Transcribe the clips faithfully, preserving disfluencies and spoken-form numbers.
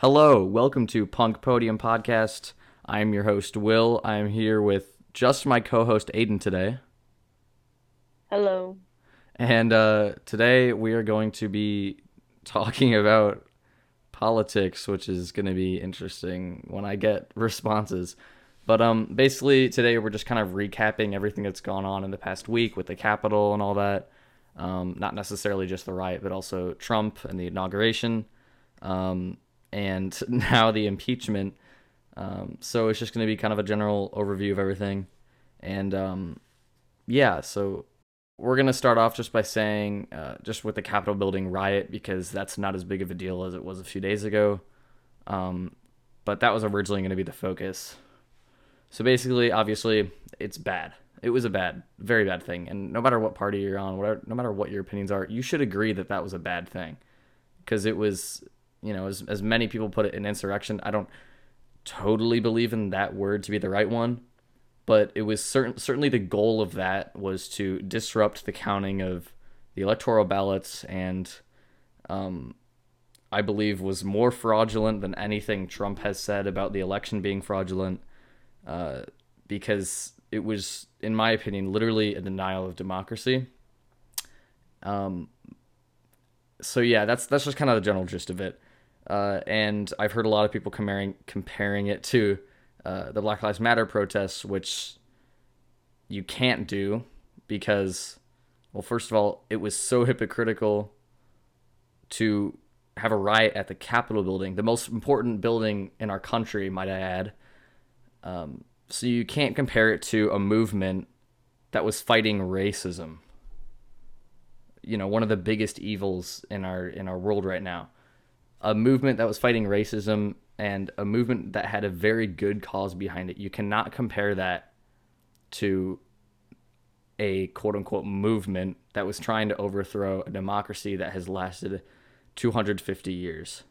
Hello, welcome to Punk Podium Podcast. I'm your host, Will. I'm here with just my co-host, Aiden, today. Hello. And uh, today we are going to be talking about politics, which is going to be interesting when I get responses. But um, basically today we're just kind of recapping everything that's gone on in the past week with the Capitol and all that. Um, not necessarily just the riot, but also Trump and the inauguration. Um... And now the impeachment. Um, so it's just going to be kind of a general overview of everything. And um, yeah, so we're going to start off just by saying, uh, just with the Capitol building riot, because that's not as big of a deal as it was a few days ago. Um, but that was originally going to be the focus. So basically, obviously, it's bad. It was a bad, very bad thing. And no matter what party you're on, whatever, no matter what your opinions are, you should agree that that was a bad thing. Because it was... You know, as as many people put it, an insurrection. I don't totally believe in that word to be the right one, but it was certain certainly the goal of that was to disrupt the counting of the electoral ballots, and um, I believe was more fraudulent than anything Trump has said about the election being fraudulent, uh, because it was, in my opinion, literally a denial of democracy. Um. So yeah, that's that's just kind of the general gist of it. Uh, and I've heard a lot of people comparing comparing it to uh, the Black Lives Matter protests, which you can't do because, well, first of all, it was so hypocritical to have a riot at the Capitol building, the most important building in our country, might I add. Um, so you can't compare it to a movement that was fighting racism. You know, one of the biggest evils in our in our world right now. A movement that was fighting racism and a movement that had a very good cause behind it. You cannot compare that to a quote-unquote movement that was trying to overthrow a democracy that has lasted two hundred fifty years.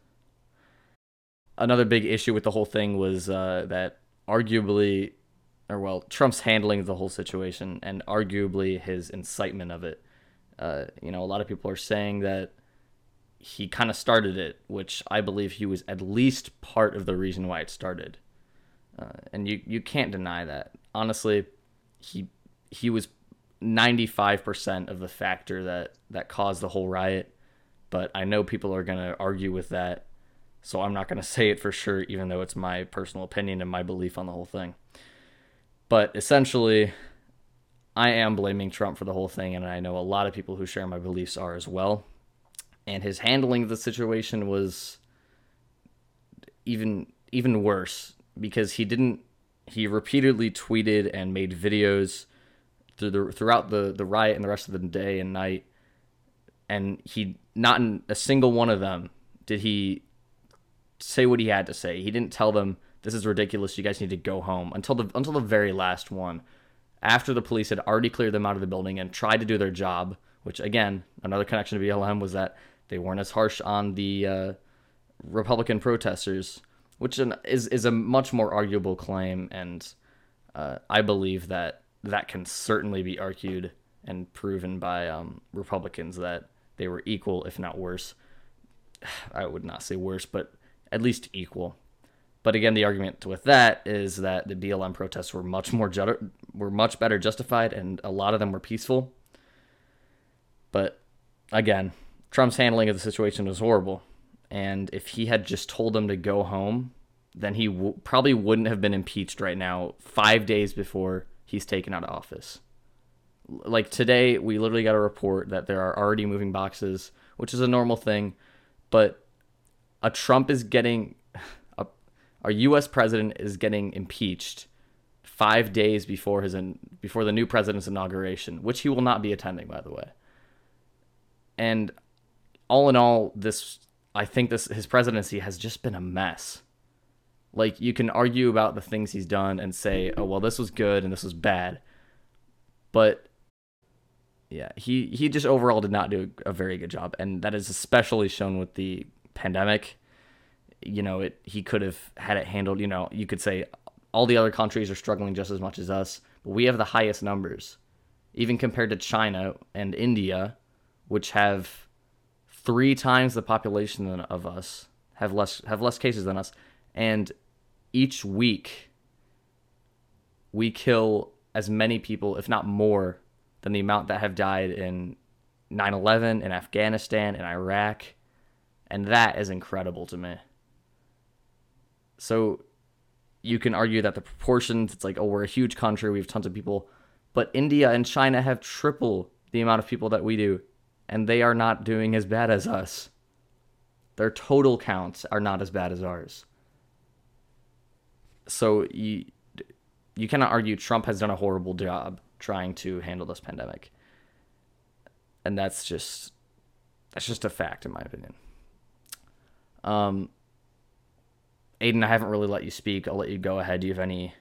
Another big issue with the whole thing was uh, that arguably, or well, Trump's handling of the whole situation and arguably his incitement of it. Uh, you know, a lot of people are saying that he kind of started it, which I believe he was at least part of the reason why it started. Uh, and you, you can't deny that. Honestly, he he was ninety-five percent of the factor that, that caused the whole riot. But I know people are going to argue with that, so I'm not going to say it for sure, even though it's my personal opinion and my belief on the whole thing. But essentially... I am blaming Trump for the whole thing, and I know a lot of people who share my beliefs are as well. And his handling of the situation was even even worse because he didn't. He repeatedly tweeted and made videos through the throughout the, the riot and the rest of the day and night, and he not in a single one of them did he say what he had to say. He didn't tell them this is ridiculous. You guys need to go home until the until the very last one. After the police had already cleared them out of the building and tried to do their job, which, again, another connection to B L M was that they weren't as harsh on the uh, Republican protesters, which is, is a much more arguable claim, and uh, I believe that that can certainly be argued and proven by um, Republicans that they were equal, if not worse. I would not say worse, but at least equal. But again, the argument with that is that the B L M protests were much more ju- were much better justified, and a lot of them were peaceful. But again, Trump's handling of the situation was horrible, and if he had just told them to go home, then he w- probably wouldn't have been impeached right now, five days before he's taken out of office. Like today, we literally got a report that there are already moving boxes, which is a normal thing, but a Trump is getting... Our U S president is getting impeached five days before his in, before the new president's inauguration, which he will not be attending, by the way. And all in all, this I think this his presidency has just been a mess. Like, you can argue about the things he's done and say, oh, well, this was good and this was bad. But, yeah, he, he just overall did not do a very good job, and that is especially shown with the pandemic. You know, it. He could have had it handled. You know, you could say all the other countries are struggling just as much as us, but we have the highest numbers, even compared to China and India, which have three times the population of us, have less have less cases than us, and each week we kill as many people, if not more, than the amount that have died in nine eleven, in Afghanistan, in Iraq, and that is incredible to me. So you can argue that the proportions, it's like, oh, we're a huge country, we have tons of people, but India and China have triple the amount of people that we do, and they are not doing as bad as us. Their total counts are not as bad as ours. So you, you cannot argue Trump has done a horrible job trying to handle this pandemic. And that's just that's just a fact, in my opinion. Um, Aiden, I haven't really let you speak. I'll let you go ahead. Do you have any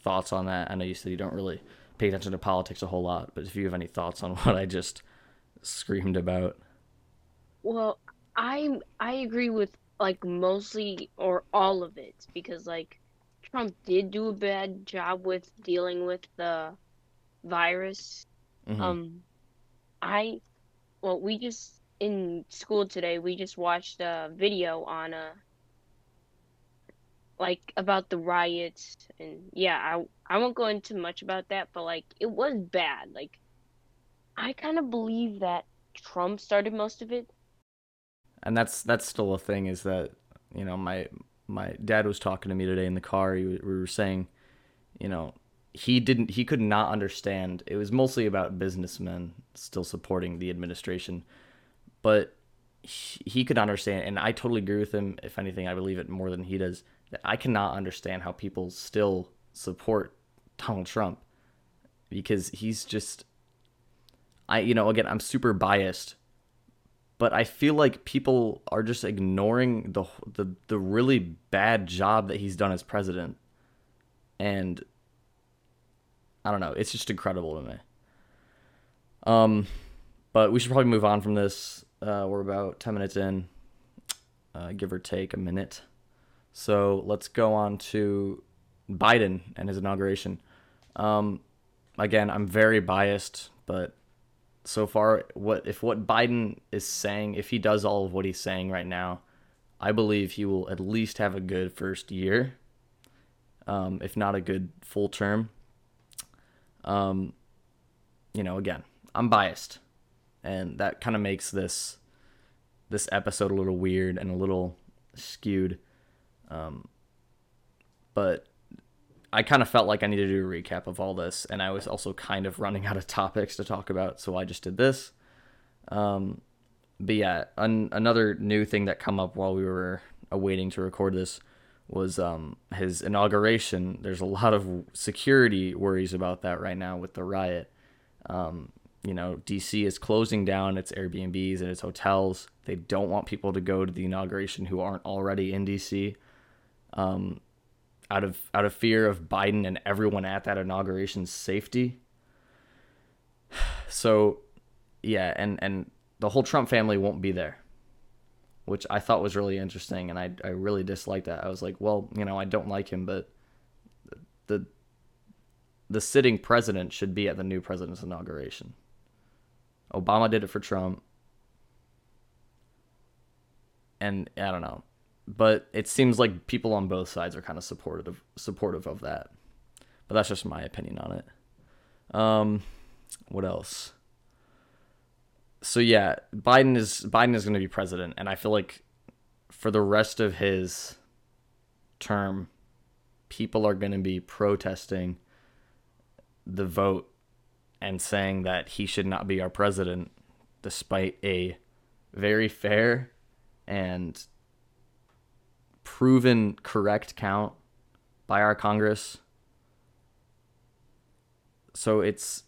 thoughts on that? I know you said you don't really pay attention to politics a whole lot, but if you have any thoughts on what I just screamed about. Well, I I agree with, like, mostly or all of it, because, like, Trump did do a bad job with dealing with the virus. Mm-hmm. Um, I, well, we just, in school today, we just watched a video on, a, like, about the riots, and, yeah, I, I won't go into much about that, but, like, it was bad. Like, I kind of believe that Trump started most of it. And that's, that's still a thing, is that, you know, my, my dad was talking to me today in the car. He, we were saying, you know, He didn't. He could not understand. It was mostly about businessmen still supporting the administration, but he, he could understand, and I totally agree with him. If anything, I believe it more than he does. That I cannot understand how people still support Donald Trump, because he's just. I you know again I'm super biased, but I feel like people are just ignoring the the the really bad job that he's done as president, and. I don't know. It's just incredible to me. Um, but we should probably move on from this. Uh, we're about ten minutes in, uh, give or take a minute. So let's go on to Biden and his inauguration. Um, again, I'm very biased, but so far, what if what Biden is saying, if he does all of what he's saying right now, I believe he will at least have a good first year, um, if not a good full term. Um, you know, again, I'm biased, and that kind of makes this, this episode a little weird and a little skewed. Um, but I kind of felt like I needed to do a recap of all this, and I was also kind of running out of topics to talk about. So I just did this. Um, but yeah, an- another new thing that come up while we were awaiting to record this was um, his inauguration. There's a lot of security worries about that right now with the riot. Um, you know, D C is closing down its Airbnbs and its hotels. They don't want people to go to the inauguration who aren't already in D C Um, out of out of fear of Biden and everyone at that inauguration's safety. So, yeah, and, and the whole Trump family won't be there, which I thought was really interesting, and I I really disliked that. I was like, well, you know, I don't like him, but the the sitting president should be at the new president's inauguration. Obama did it for Trump. And I don't know. But it seems like people on both sides are kind of supportive, supportive of that. But that's just my opinion on it. Um, what else? So yeah, Biden is Biden is going to be president, and I feel like for the rest of his term, people are going to be protesting the vote and saying that he should not be our president, despite a very fair and proven correct count by our Congress. So it's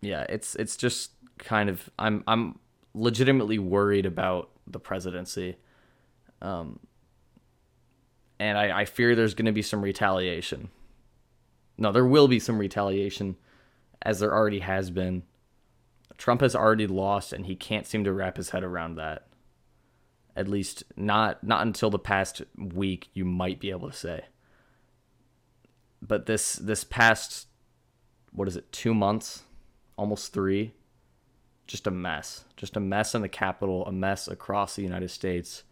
yeah, it's it's just kind of I'm I'm legitimately worried about the presidency, um, and I, I fear there's going to be some retaliation. No, there will be some retaliation, as there already has been. Trump has already lost, and he can't seem to wrap his head around that. At least not not until the past week, you might be able to say. But this this past, what is it, two months, almost three. Just a mess. Just a mess in the Capitol, a mess across the United States.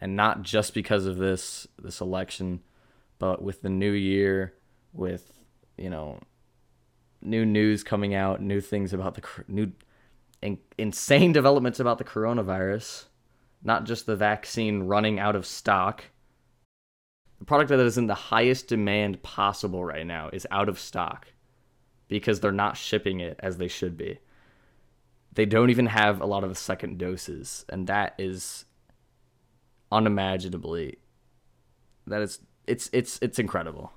and not just because of this this election, but with the new year, with, you know, new news coming out, new things about the new in, insane developments about the coronavirus, not just the vaccine running out of stock. The product that is in the highest demand possible right now is out of stock because they're not shipping it as they should be. They don't even have a lot of the second doses, and that is unimaginably, that is, it's, it's, it's incredible.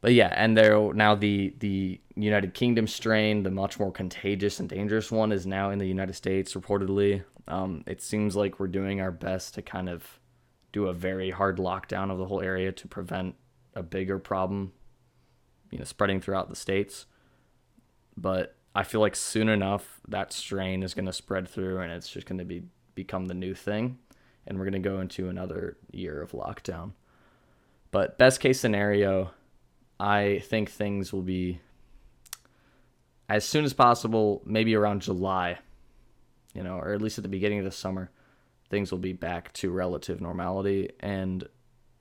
But yeah, and they're now the, the United Kingdom strain, the much more contagious and dangerous one, is now in the United States, reportedly. Um, it seems like we're doing our best to kind of do a very hard lockdown of the whole area to prevent a bigger problem, you know, spreading throughout the states. But I feel like soon enough that strain is going to spread through, and it's just going to be become the new thing, and we're going to go into another year of lockdown. But best case scenario, I think things will be as soon as possible, maybe around July, you know, or at least at the beginning of the summer, things will be back to relative normality. And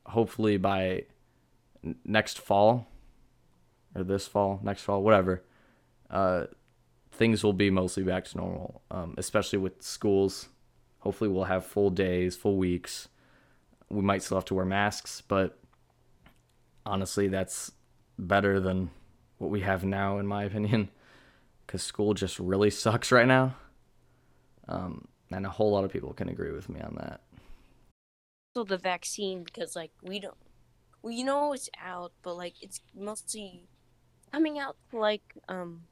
hopefully by next fall or this fall, next fall, whatever, uh, things will be mostly back to normal, um, especially with schools. Hopefully we'll have full days, full weeks. We might still have to wear masks, but honestly, that's better than what we have now, in my opinion, because school just really sucks right now. Um, and a whole lot of people can agree with me on that. So the vaccine, because, like, we don't, well, you know, it's out, but, like, it's mostly coming out, like, um,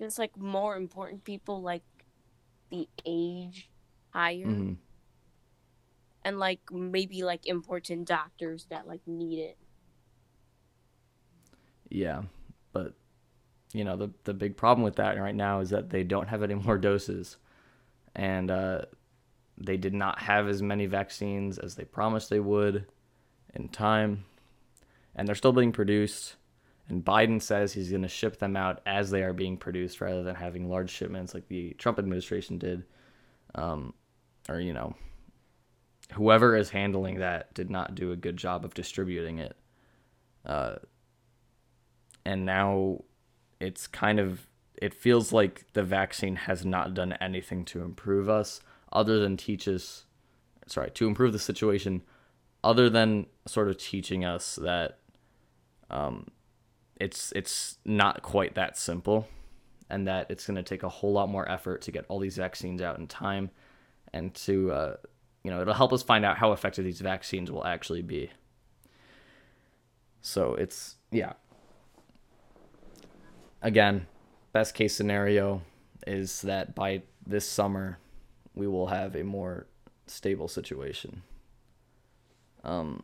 it's, like, more important people, like, the age higher. Mm-hmm. And, like, maybe, like, important doctors that, like, need it. Yeah, but, you know, the the big problem with that right now is that they don't have any more doses. And uh, they did not have as many vaccines as they promised they would in time. And they're still being produced. And Biden says he's going to ship them out as they are being produced rather than having large shipments like the Trump administration did. Um, or, you know, whoever is handling that did not do a good job of distributing it. Uh, and now it's kind of... It feels like the vaccine has not done anything to improve us other than teach us, sorry, to improve the situation other than sort of teaching us that um, it's it's not quite that simple, and that it's going to take a whole lot more effort to get all these vaccines out in time, and to, uh, you know, it'll help us find out how effective these vaccines will actually be. So it's, yeah. Again, best case scenario is that by this summer, we will have a more stable situation. Um,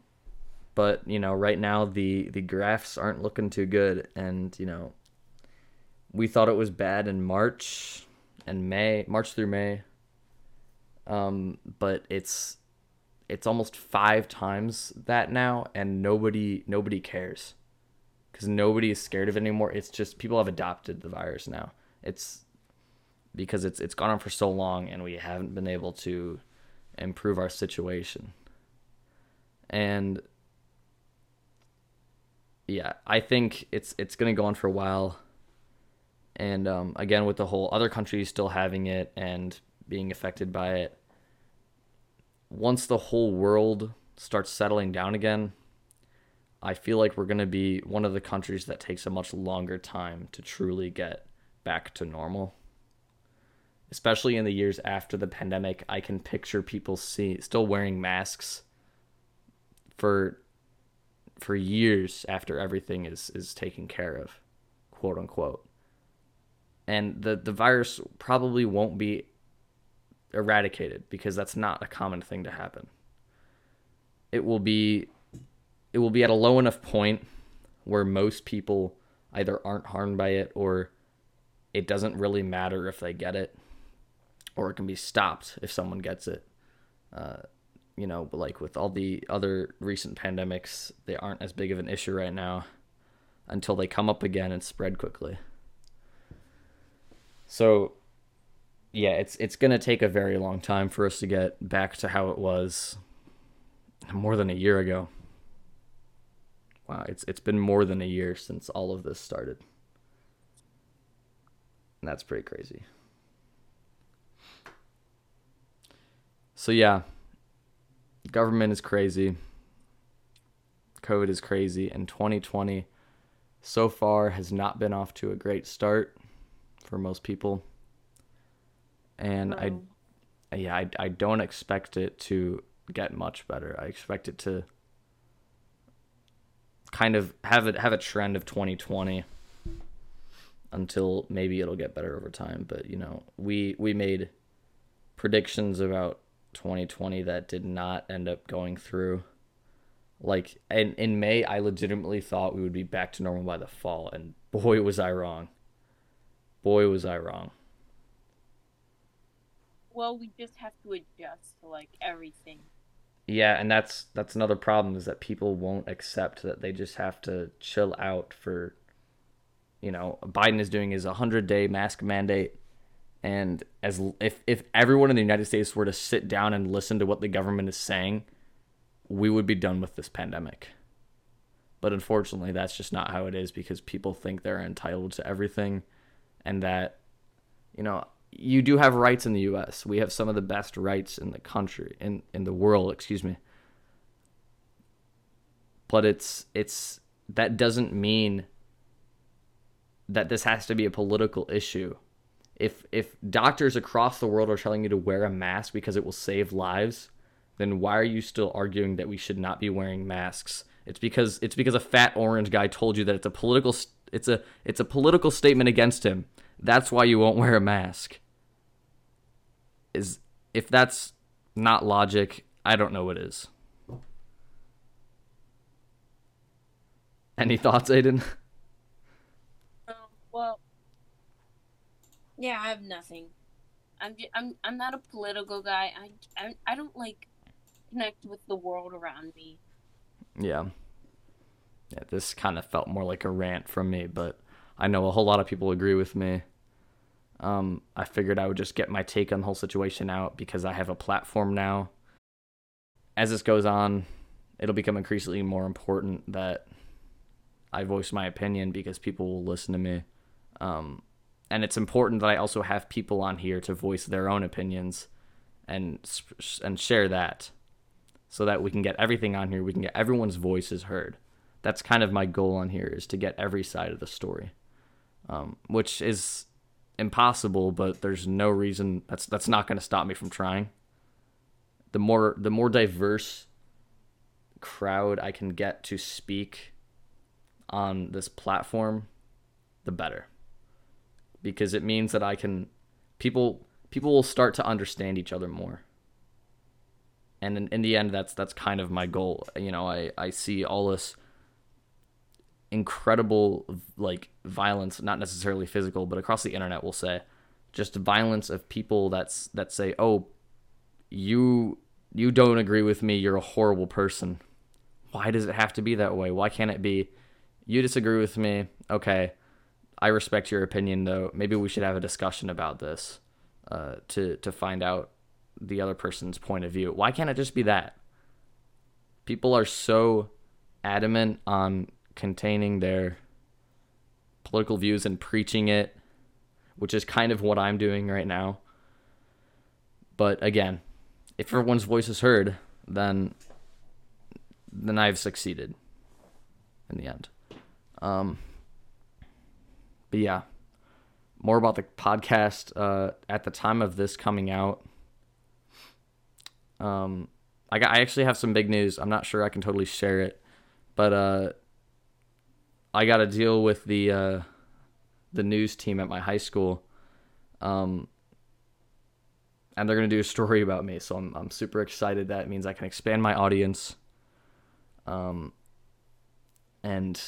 but, you know, right now the, the graphs aren't looking too good. And, you know, we thought it was bad in March and May, March through May. Um, but it's, it's almost five times that now, and nobody, nobody cares. Because nobody is scared of it anymore. It's just people have adopted the virus now. It's because it's it's gone on for so long, and we haven't been able to improve our situation. And yeah, I think it's it's going to go on for a while. And um, again, with the whole other countries still having it and being affected by it, once the whole world starts settling down again, I feel like we're going to be one of the countries that takes a much longer time to truly get back to normal. Especially in the years after the pandemic, I can picture people see, still wearing masks for for years after everything is, is taken care of, quote unquote. And the, the virus probably won't be eradicated, because that's not a common thing to happen. It will be... It will be at a low enough point where most people either aren't harmed by it, or it doesn't really matter if they get it, or it can be stopped if someone gets it. Uh, you know, but like with all the other recent pandemics, they aren't as big of an issue right now until they come up again and spread quickly. So yeah, it's it's going to take a very long time for us to get back to how it was more than a year ago. Wow, it's it's been more than a year since all of this started. And that's pretty crazy. So yeah, government is crazy. COVID is crazy. And twenty twenty so far has not been off to a great start for most people. And oh. I, yeah, I, I don't expect it to get much better. I expect it to kind of have it have a trend of twenty twenty until maybe it'll get better over time. But you know, we we made predictions about twenty twenty that did not end up going through. Like, and in May, I legitimately thought we would be back to normal by the fall, and boy was I wrong. Boy was I wrong. Well, we just have to adjust to, like, everything. Yeah, and that's that's another problem, is that people won't accept that they just have to chill out for, you know, Biden is doing his one hundred day mask mandate, and as if, if everyone in the United States were to sit down and listen to what the government is saying, we would be done with this pandemic. But unfortunately, that's just not how it is, because people think they're entitled to everything, and that, you know... You do have rights in the U S. We have some of the best rights in the country, in, in the world, excuse me. But it's it's that doesn't mean that this has to be a political issue. If if doctors across the world are telling you to wear a mask because it will save lives, then why are you still arguing that we should not be wearing masks? It's because it's because a fat orange guy told you that it's a political it's a it's a political statement against him. That's why you won't wear a mask. Is if that's not logic, I don't know what is. Any thoughts, Aiden? Um, well, yeah, I have nothing. I'm just, I'm I'm not a political guy. I, I I don't like connect with the world around me. Yeah. Yeah, this kind of felt more like a rant from me, but I know a whole lot of people agree with me. Um, I figured I would just get my take on the whole situation out because I have a platform now. As this goes on, it'll become increasingly more important that I voice my opinion because people will listen to me. Um, and it's important that I also have people on here to voice their own opinions and and share that so that we can get everything on here. We can get everyone's voices heard. That's kind of my goal on here, is to get every side of the story. Um, which is impossible, but there's no reason that's that's not going to stop me from trying. The more the more diverse crowd I can get to speak on this platform, the better. Because it means that I can people people will start to understand each other more. And in, in the end, that's that's kind of my goal. You know, I, I see all this incredible, like, violence, not necessarily physical, but across the internet, we'll say, just violence of people that's that say, oh, you you don't agree with me, you're a horrible person. Why does it have to be that way? Why can't it be, you disagree with me, okay, I respect your opinion, though, maybe we should have a discussion about this uh, to, to find out the other person's point of view. Why can't it just be that? People are so adamant on containing their political views and preaching it, which is kind of what I'm doing right now. But again, if everyone's voice is heard, then then I've succeeded in the end. Um, but yeah, more about the podcast uh, at the time of this coming out. Um, I got, I actually have some big news. I'm not sure I can totally share it, but uh. I got to deal with the uh, the news team at my high school, um, and they're gonna do a story about me. So I'm I'm super excited. That means I can expand my audience, um, and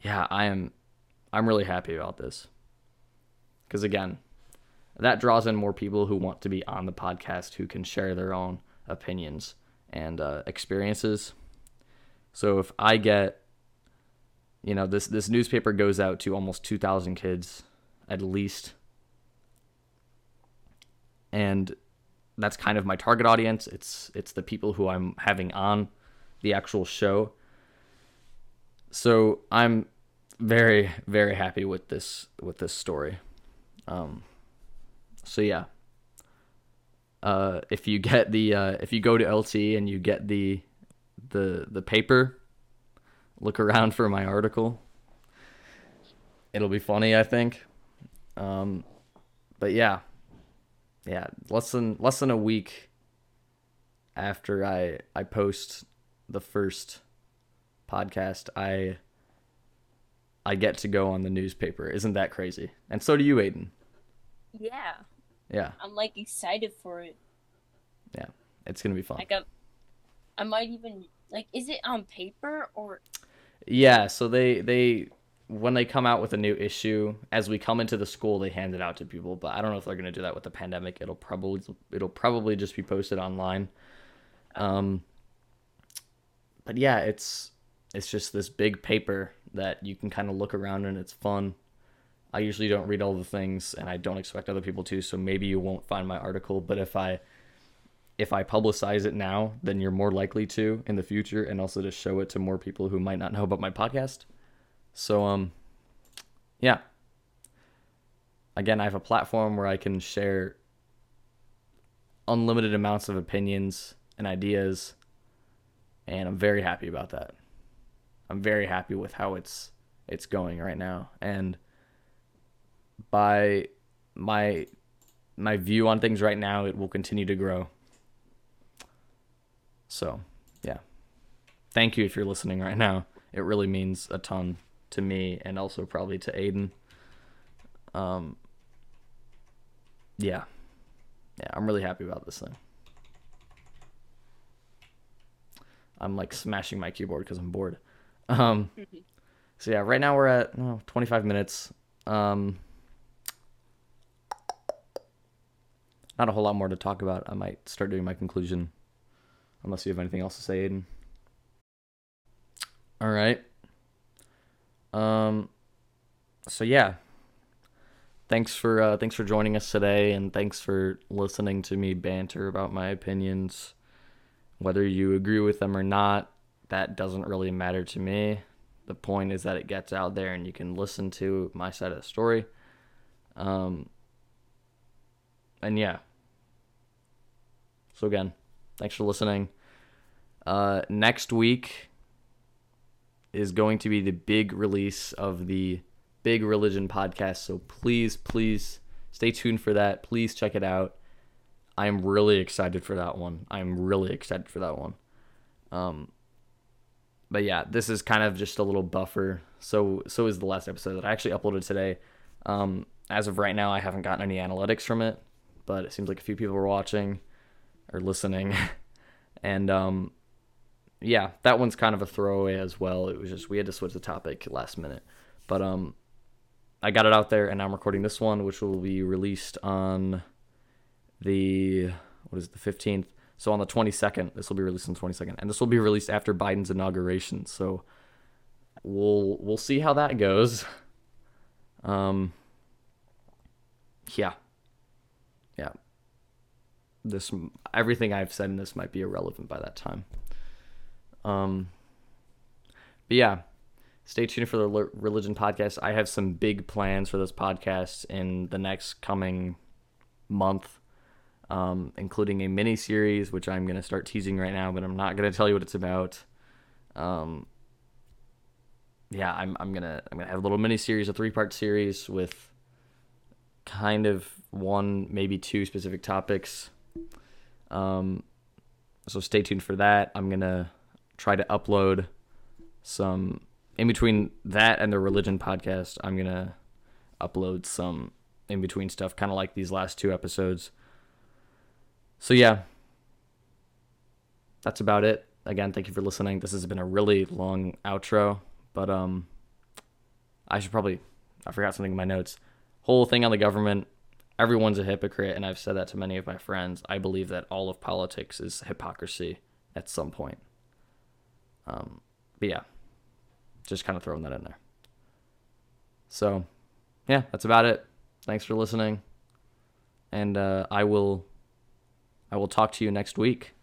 yeah, I am I'm really happy about this, because again, that draws in more people who want to be on the podcast, who can share their own opinions and uh, experiences. So if I get You know, this, this newspaper goes out to almost two thousand kids, at least. and that's kind of my target audience. It's it's the people who I'm having on the actual show. So I'm very, very happy with this with this story. Um, so yeah, uh, if you get the uh, if you go to L T and you get the the the paper, look around for my article. It'll be funny, I think. Um, but yeah, yeah, less than less than a week after I I post the first podcast, I I get to go on the newspaper. Isn't that crazy? And so do you, Aiden. Yeah. Yeah. I'm like excited for it. Yeah, it's gonna be fun. Like a, I might even like. Is it on paper or? Yeah. So they they when they come out with a new issue, as we come into the school, they hand it out to people. But I don't know if they're gonna do that with the pandemic. It'll probably it'll probably just be posted online. Um. But yeah, it's. It's just this big paper that you can kind of look around and it's fun. I usually don't read all the things and I don't expect other people to, so maybe you won't find my article, but if I if I publicize it now, then you're more likely to in the future, and also to show it to more people who might not know about my podcast. So um yeah. Again, I have a platform where I can share unlimited amounts of opinions and ideas, and I'm very happy about that. I'm very happy with how it's it's going right now, and by my my view on things right now, it will continue to grow. So, yeah. Thank you if you're listening right now. It really means a ton to me, and also probably to Aiden. Um. Yeah, yeah. I'm really happy about this thing. I'm like smashing my keyboard because I'm bored. Um, so yeah, right now we're at oh, twenty-five minutes. Um, not a whole lot more to talk about. I might start doing my conclusion, unless you have anything else to say, Aiden. All right. Um, so yeah, thanks for uh, thanks for joining us today, and thanks for listening to me banter about my opinions, whether you agree with them or not. That doesn't really matter to me. The point is that it gets out there and you can listen to my side of the story. Um, and yeah. So again, thanks for listening. Uh, next week is going to be the big release of the Big Religion podcast. So please, please stay tuned for that. Please check it out. I'm really excited for that one. I'm really excited for that one. Um, But yeah, this is kind of just a little buffer. So so is the last episode that I actually uploaded today. Um, as of right now, I haven't gotten any analytics from it, but it seems like a few people were watching or listening. And um, yeah, that one's kind of a throwaway as well. It was just we had to switch the topic last minute. But um, I got it out there, and I'm recording this one, which will be released on the what is it, the fifteenth. So on the twenty-second, this will be released on the twenty-second, and this will be released after Biden's inauguration. So we'll we'll see how that goes. Um. Yeah. Yeah. This everything I've said in this might be irrelevant by that time. Um. But yeah, stay tuned for the Le- Religion podcast. I have some big plans for this podcast in the next coming month. Um, including a mini series, which I'm going to start teasing right now, but I'm not going to tell you what it's about. Um, yeah, I'm, I'm going to, I'm going to have a little mini series, a three part series with kind of one, maybe two specific topics. Um, so stay tuned for that. I'm going to try to upload some in between that and the Religion podcast. I'm going to upload some in between stuff, kind of like these last two episodes. So yeah, that's about it. Again, thank you for listening. This has been a really long outro, but um, I should probably, I forgot something in my notes. Whole thing on the government, everyone's a hypocrite, and I've said that to many of my friends. I believe that all of politics is hypocrisy at some point. Um, but yeah, just kind of throwing that in there. So yeah, that's about it. Thanks for listening, and uh, I will I will talk to you next week.